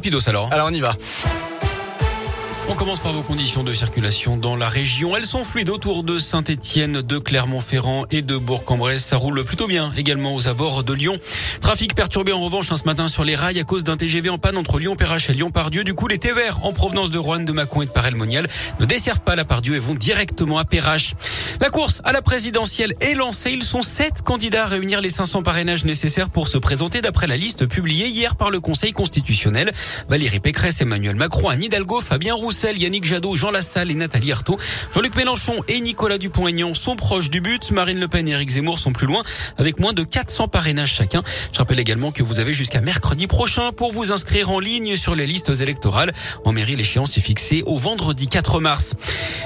rapidos alors. Alors on y va. On commence par vos conditions de circulation dans la région. Elles sont fluides autour de Saint-Étienne, de Clermont-Ferrand et de Bourg-en-Bresse. Ça roule plutôt bien également aux abords de Lyon. Trafic perturbé en revanche ce matin sur les rails à cause d'un TGV en panne entre Lyon-Perrache et Lyon-Part-Dieu. Du coup, les TER en provenance de Roanne, de Mâcon et de Paray-le-Monial ne desservent pas la Part-Dieu et vont directement à Perrache. La course à la présidentielle est lancée. Ils sont 7 candidats à réunir les 500 parrainages nécessaires pour se présenter d'après la liste publiée hier par le Conseil constitutionnel. Valérie Pécresse, Emmanuel Macron, Anne Hidalgo, Fabien Roussel, Yannick Jadot, Jean Lassalle et Nathalie Arthaud. Jean-Luc Mélenchon et Nicolas Dupont-Aignan sont proches du but. Marine Le Pen et Éric Zemmour sont plus loin avec moins de 400 parrainages chacun. Je rappelle également que vous avez jusqu'à mercredi prochain pour vous inscrire en ligne sur les listes électorales. En mairie, l'échéance est fixée au vendredi 4 mars.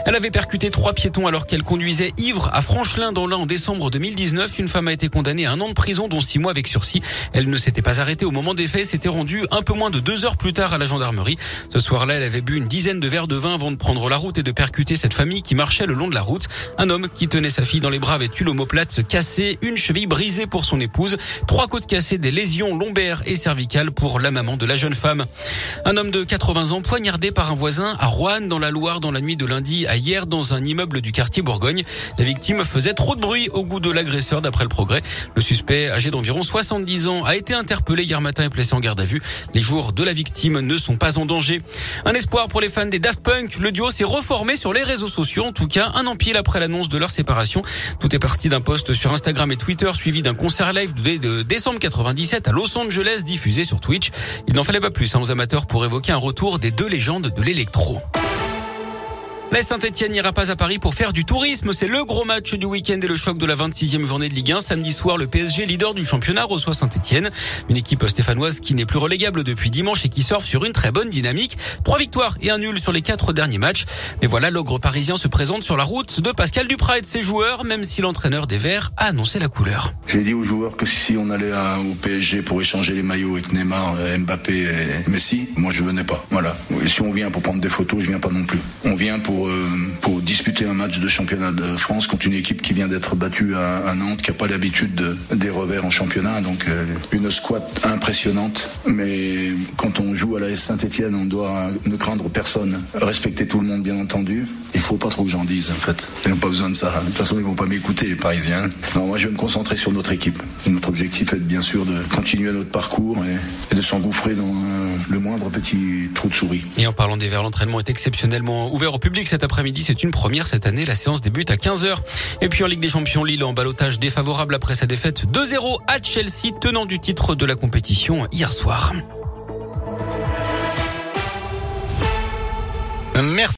Elle avait percuté 3 piétons alors qu'elle conduisait ivre à Franchelin dans l'Ain en décembre 2019. Une femme a été condamnée à 1 an de prison, dont 6 mois avec sursis. Elle ne s'était pas arrêtée au moment des faits, s'était rendue un peu moins de 2 heures plus tard à la gendarmerie. Ce soir-là, elle avait bu une dizaine de verres de vin avant de prendre la route et de percuter cette famille qui marchait le long de la route. Un homme qui tenait sa fille dans les bras avait eu l'omoplate cassée, une cheville brisée pour son épouse, 3 côtes cassées, des lésions lombaires et cervicales pour la maman de la jeune femme. Un homme de 80 ans poignardé par un voisin à Roanne dans la Loire dans la nuit de lundi à hier dans un immeuble du quartier Bourgogne. La victime faisait trop de bruit au goût de l'agresseur d'après le Progrès. Le suspect, âgé d'environ 70 ans, a été interpellé hier matin et placé en garde à vue. Les jours de la victime ne sont pas en danger. Un espoir pour les fans des Daft Punk, le duo s'est reformé sur les réseaux sociaux, en tout cas 1 an pile après l'annonce de leur séparation. Tout est parti d'un post sur Instagram et Twitter suivi d'un concert live de décembre 97 à Los Angeles diffusé sur Twitch. Il n'en fallait pas plus aux amateurs pour évoquer un retour des 2 légendes de l'électro. La Saint-Étienne n'ira pas à Paris pour faire du tourisme. C'est le gros match du week-end et le choc de la 26e journée de Ligue 1. Samedi soir, le PSG, leader du championnat, reçoit Saint-Étienne. Une équipe stéphanoise qui n'est plus relégable depuis dimanche et qui surfe sur une très bonne dynamique. 3 victoires et 1 nul sur les 4 derniers matchs. Mais voilà, l'ogre parisien se présente sur la route de Pascal Duprat et de ses joueurs, même si l'entraîneur des Verts a annoncé la couleur. J'ai dit aux joueurs que si on allait au PSG pour échanger les maillots avec Neymar, Mbappé et Messi, moi je venais pas. Voilà. Si on vient pour prendre des photos, je viens pas non plus. On vient pour disputer un match de championnat de France contre une équipe qui vient d'être battue à Nantes, qui n'a pas l'habitude des revers en championnat. Donc une squat impressionnante. Mais quand on joue à la Saint-Étienne, on doit ne craindre personne, respecter tout le monde bien entendu. Il ne faut pas trop que j'en dise en fait. Ils n'ont pas besoin de ça. De toute façon, ils ne vont pas m'écouter les Parisiens. Non, moi je vais me concentrer sur notre équipe. Notre objectif est bien sûr de continuer notre parcours et de s'engouffrer dans le moindre petit trou de souris. Et en parlant des Verts, l'entraînement est exceptionnellement ouvert au public. Cet après-midi, c'est une première cette année. La séance débute à 15h. Et puis en Ligue des Champions, Lille en ballottage défavorable après sa défaite 2-0 à Chelsea, tenant du titre de la compétition hier soir. Merci.